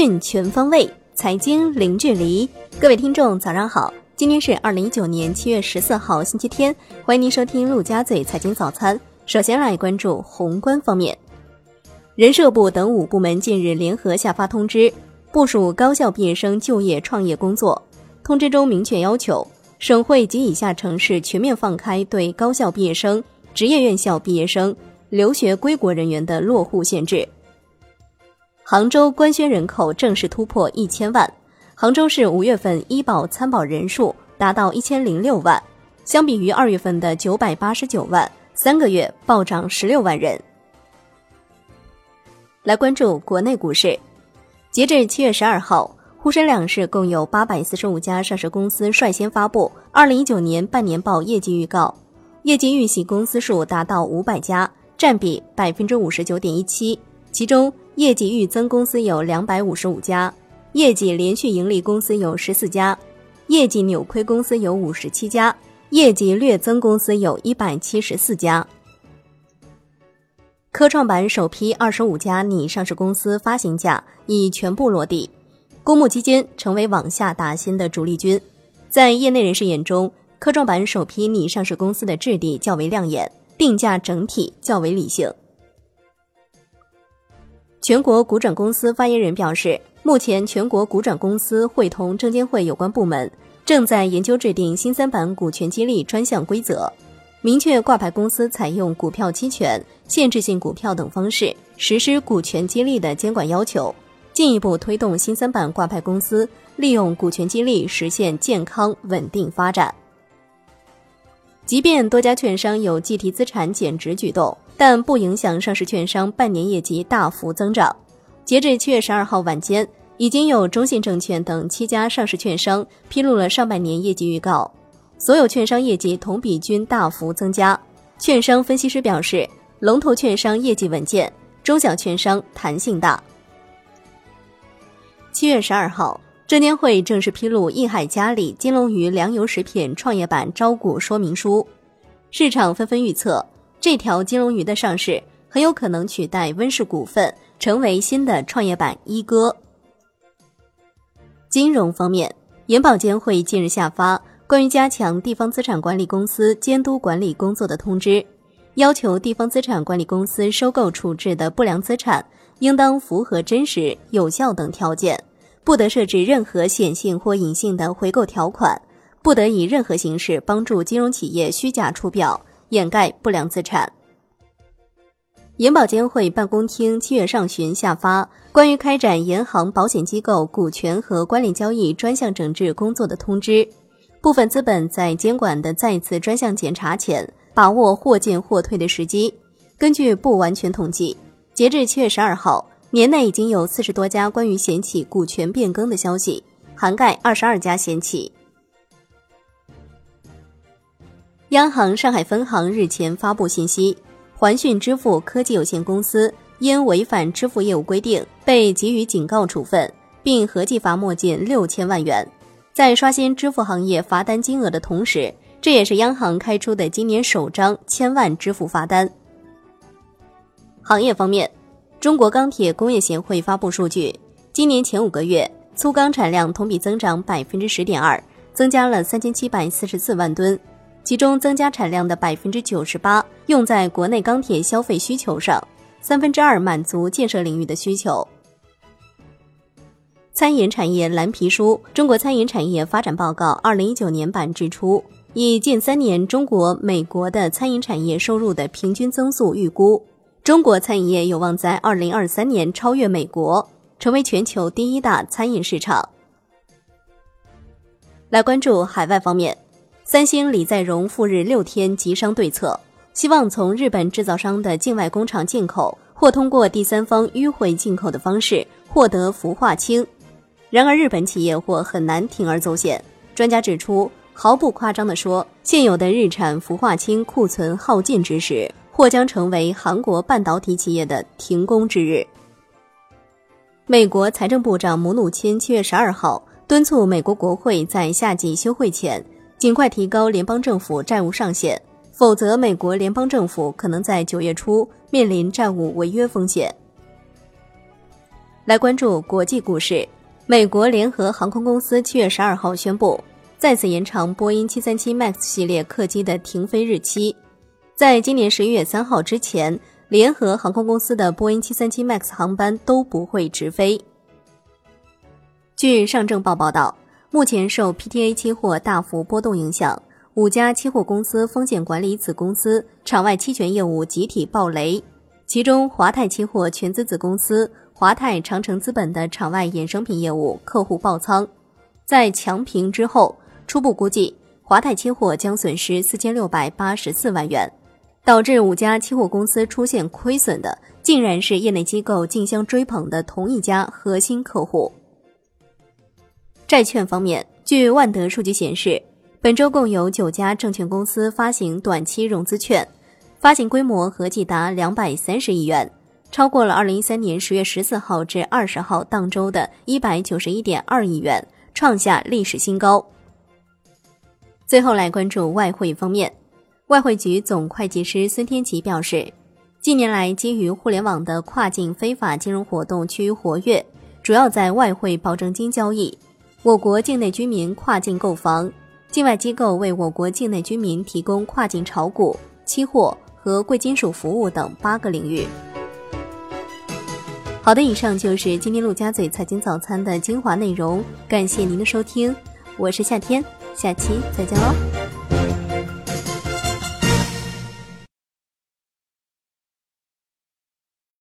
讯全方位，财经零距离。各位听众早上好，今天是2019年7月14号星期天，欢迎您收听陆家嘴财经早餐。首先来关注宏观方面，人社部等5部门近日联合下发通知，部署高校毕业生就业创业工作。通知中明确要求，省会及以下城市全面放开对高校毕业生、职业院校毕业生、留学归国人员的落户限制。杭州官宣人口正式突破1000万，杭州市5月份医保参保人数达到1006万，相比于2月份的989万，3个月暴涨16万人。来关注国内股市，截至7月12号，沪深两市共有845家上市公司率先发布2019年半年报业绩预告，业绩预喜公司数达到500家，占比 59.17%， 其中业绩预增公司有255家，业绩连续盈利公司有14家，业绩扭亏公司有57家，业绩略增公司有174家。科创板首批25家拟上市公司发行价已全部落地，公募基金成为往下打新的主力军。在业内人士眼中，科创板首批拟上市公司的质地较为亮眼，定价整体较为理性。全国股转公司发言人表示，目前全国股转公司会同证监会有关部门正在研究制定新3板股权激励专项规则，明确挂牌公司采用股票期权、限制性股票等方式实施股权激励的监管要求，进一步推动新3板挂牌公司利用股权激励实现健康稳定发展。即便多家券商有计提资产减值举动，但不影响上市券商半年业绩大幅增长。截至7月12号晚间，已经有中信证券等7家上市券商披露了上半年业绩预告，所有券商业绩同比均大幅增加。券商分析师表示，龙头券商业绩稳健，中小券商弹性大。7月12号，证监会正式披露益海嘉里金龙鱼粮油食品创业板招股说明书，市场纷纷预测这条金龙鱼的上市很有可能取代温氏股份，成为新的创业板一哥。金融方面，银保监会近日下发关于加强地方资产管理公司监督管理工作的通知，要求地方资产管理公司收购处置的不良资产应当符合真实、有效等条件，不得设置任何显性或隐性的回购条款，不得以任何形式帮助金融企业虚假出表掩盖不良资产。银保监会办公厅7月上旬下发关于开展银行保险机构股权和关联交易专项整治工作的通知，部分资本在监管的再次专项检查前，把握或进或退的时机。根据不完全统计，截至7月12号，年内已经有40多家关于险企股权变更的消息，涵盖22家险企。央行上海分行日前发布信息，环讯支付科技有限公司因违反支付业务规定被给予警告处分，并合计罚没近6000万元。在刷新支付行业罚单金额的同时，这也是央行开出的今年首张1000万支付罚单。行业方面，中国钢铁工业协会发布数据，今年前5个月粗钢产量同比增长 10.2%， 增加了3744万吨，其中增加产量的 98% 用在国内钢铁消费需求上，2/3满足建设领域的需求。餐饮产业蓝皮书《中国餐饮产业发展报告》2019年版指出，以近3年中国、美国的餐饮产业收入的平均增速预估，中国餐饮业有望在2023年超越美国，成为全球第一大餐饮市场。来关注海外方面，三星李在镕赴日6天急商对策，希望从日本制造商的境外工厂进口，或通过第三方迂回进口的方式获得氟化氢。然而日本企业或很难铤而走险，专家指出，毫不夸张地说，现有的日产氟化氢库存耗尽之时，或将成为韩国半导体企业的停工之日。美国财政部长姆努钦7月12号敦促美国国会在夏季休会前尽快提高联邦政府债务上限，否则美国联邦政府可能在9月初面临债务违约风险。来关注国际股市。美国联合航空公司7月12号宣布，再次延长波音737 MAX 系列客机的停飞日期。在今年11月3号之前，联合航空公司的波音737 MAX 航班都不会直飞。据上证报报道，目前受 PTA 期货大幅波动影响，5家期货公司风险管理子公司场外期权业务集体暴雷，其中华泰期货全资子公司华泰长城资本的场外衍生品业务客户爆仓。在强平之后，初步估计华泰期货将损失4684万元，导致5家期货公司出现亏损的，竟然是业内机构竞相追捧的同一家核心客户。债券方面，据万德数据显示，本周共有9家证券公司发行短期融资券，发行规模合计达230亿元，超过了2013年10月14号至20号当周的 191.2 亿元，创下历史新高。最后来关注外汇方面。外汇局总会计师孙天琪表示，近年来基于互联网的跨境非法金融活动趋于活跃，主要在外汇保证金交易。我国境内居民跨境购房，境外机构为我国境内居民提供跨境炒股、期货和贵金属服务等8个领域。好的，以上就是今天陆家嘴财经早餐的精华内容，感谢您的收听，我是夏天，下期再见喽。